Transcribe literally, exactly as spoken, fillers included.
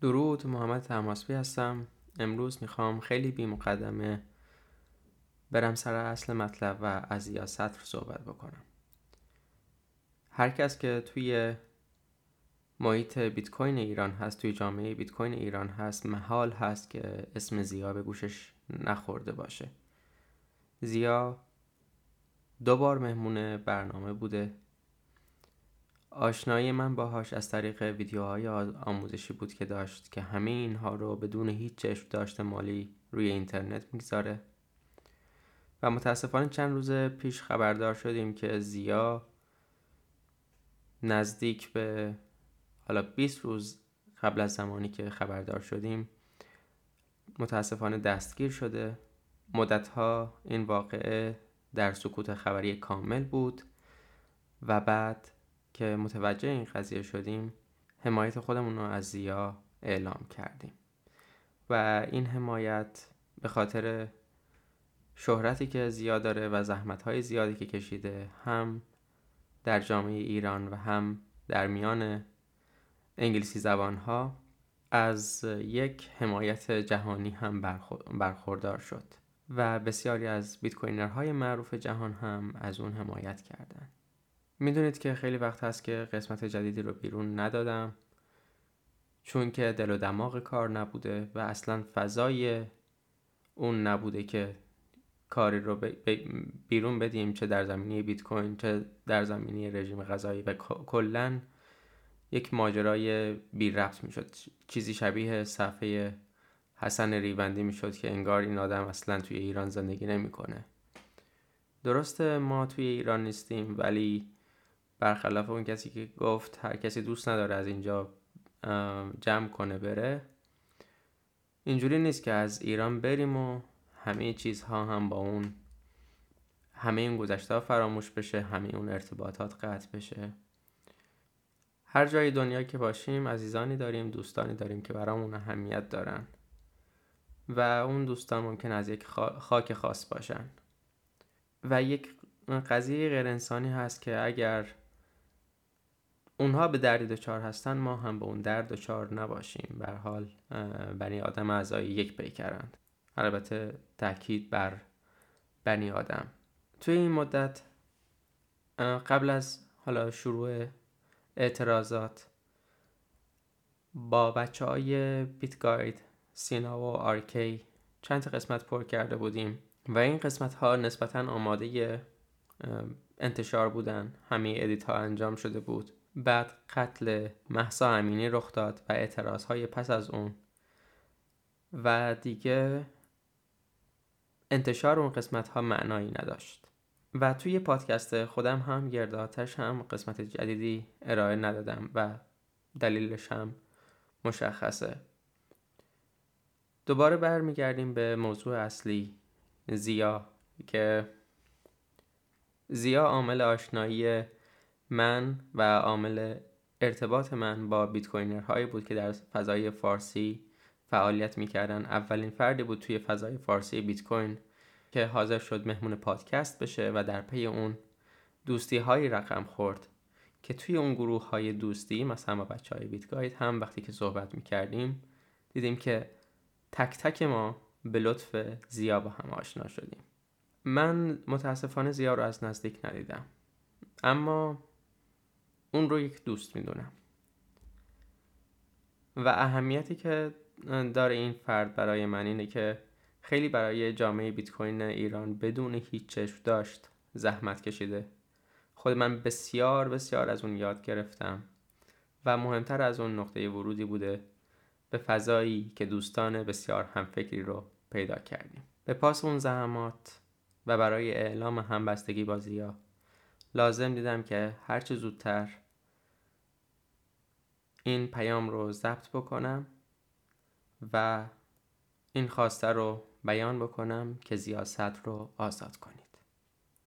درود محمد تهماسفی هستم. امروز میخوام خیلی بی مقدمه برم سر اصل مطلب و از ضیاء سطر صحبت بکنم. هر کس که توی محیط بیتکوین ایران هست، توی جامعه بیتکوین ایران هست، محال هست که اسم ضیاء به گوشش نخورده باشه. ضیاء دو بار مهمون برنامه بوده. آشنایی من باهاش از طریق ویدیوهای آموزشی بود که داشت که همه اینها رو بدون هیچ چشم داشت مالی روی اینترنت میگذاره و متاسفانه چند روز پیش خبردار شدیم که ضیاء نزدیک به حالا بیست روز قبل از زمانی که خبردار شدیم متاسفانه دستگیر شده. مدتها این واقعه در سکوت خبری کامل بود و بعد که متوجه این قضیه شدیم حمایت خودمون رو از ضیاء اعلام کردیم و این حمایت به خاطر شهرتی که ضیاء داره و زحمت‌های زیادی که کشیده، هم در جامعه ایران و هم در میان انگلیسی زبان‌ها، از یک حمایت جهانی هم برخوردار شد و بسیاری از بیتکوینرهای معروف جهان هم از اون حمایت کردند. میدونید که خیلی وقت هست که قسمت جدیدی رو بیرون ندادم چون که دل و دماغ کار نبوده و اصلا فضای اون نبوده که کاری رو بیرون بدیم، چه در زمینه بیتکوین، چه در زمینه رژیم غذایی و کلن یک ماجرای بی ربط میشد. چیزی شبیه صفحه حسن ریوندی میشد که انگار این آدم اصلا توی ایران زندگی نمیکنه. درسته ما توی ایران نیستیم، ولی برخلاف اون کسی که گفت هر کسی دوست نداره از اینجا جمع کنه بره، اینجوری نیست که از ایران بریم و همه چیزها هم با اون، همه این گذشته‌ها فراموش بشه، همه اون ارتباطات قطع بشه. هر جای دنیا که باشیم عزیزانی داریم، دوستانی داریم که برامون اهمیت دارن و اون دوستان ممکن از یک خاک خاص باشن و یک قضیه غیر انسانی هست که اگر اونها به دردی دچار هستن ما هم به اون درد دچار نباشیم. به هر حال بنی آدم اعضای یک پیکرند، البته تاکید بر بنی آدم. توی این مدت قبل از حالا شروع اعتراضات با بچهای بیتگاید، سینا و آرکی چند تا قسمت پر کرده بودیم و این قسمت ها نسبتاً آماده انتشار بودن، همه ادیت ها انجام شده بود. بعد قتل مهسا امینی رخ داد و اعتراض های پس از اون و دیگه انتشار اون قسمت ها معنایی نداشت و توی پادکست خودم هم گرد آتش هم قسمت جدیدی ارائه ندادم و دلیلش هم مشخصه. دوباره برمیگردیم به موضوع اصلی، ضیاء، که ضیاء عامل آشنایی من و عامل ارتباط من با بیتکوینرهایی بود که در فضای فارسی فعالیت میکردن. اولین فردی بود توی فضای فارسی بیتکوین که حاضر شد مهمون پادکست بشه و در پی اون دوستی هایی رقم خورد که توی اون گروه های دوستی مثلا با بچه های بیتگاید هم وقتی که صحبت میکردیم دیدیم که تک تک ما به لطف ضیاء با هم آشنا شدیم. من متاسفانه ضیاء رو از نزدیک ندیدم، اما اون رو یک دوست میدونم و اهمیتی که داره این فرد برای من اینه که خیلی برای جامعه بیتکوین ایران بدون هیچ چشم داشت زحمت کشیده. خود من بسیار بسیار از اون یاد گرفتم و مهمتر از اون نقطه ورودی بوده به فضایی که دوستان بسیار همفکری رو پیدا کردیم. به پاس اون زحمات و برای اعلام همبستگی با ضیاء لازم دیدم که هرچه زودتر این پیام رو ضبط بکنم و این خواسته رو بیان بکنم که ضیاء سطر رو آزاد کنیم.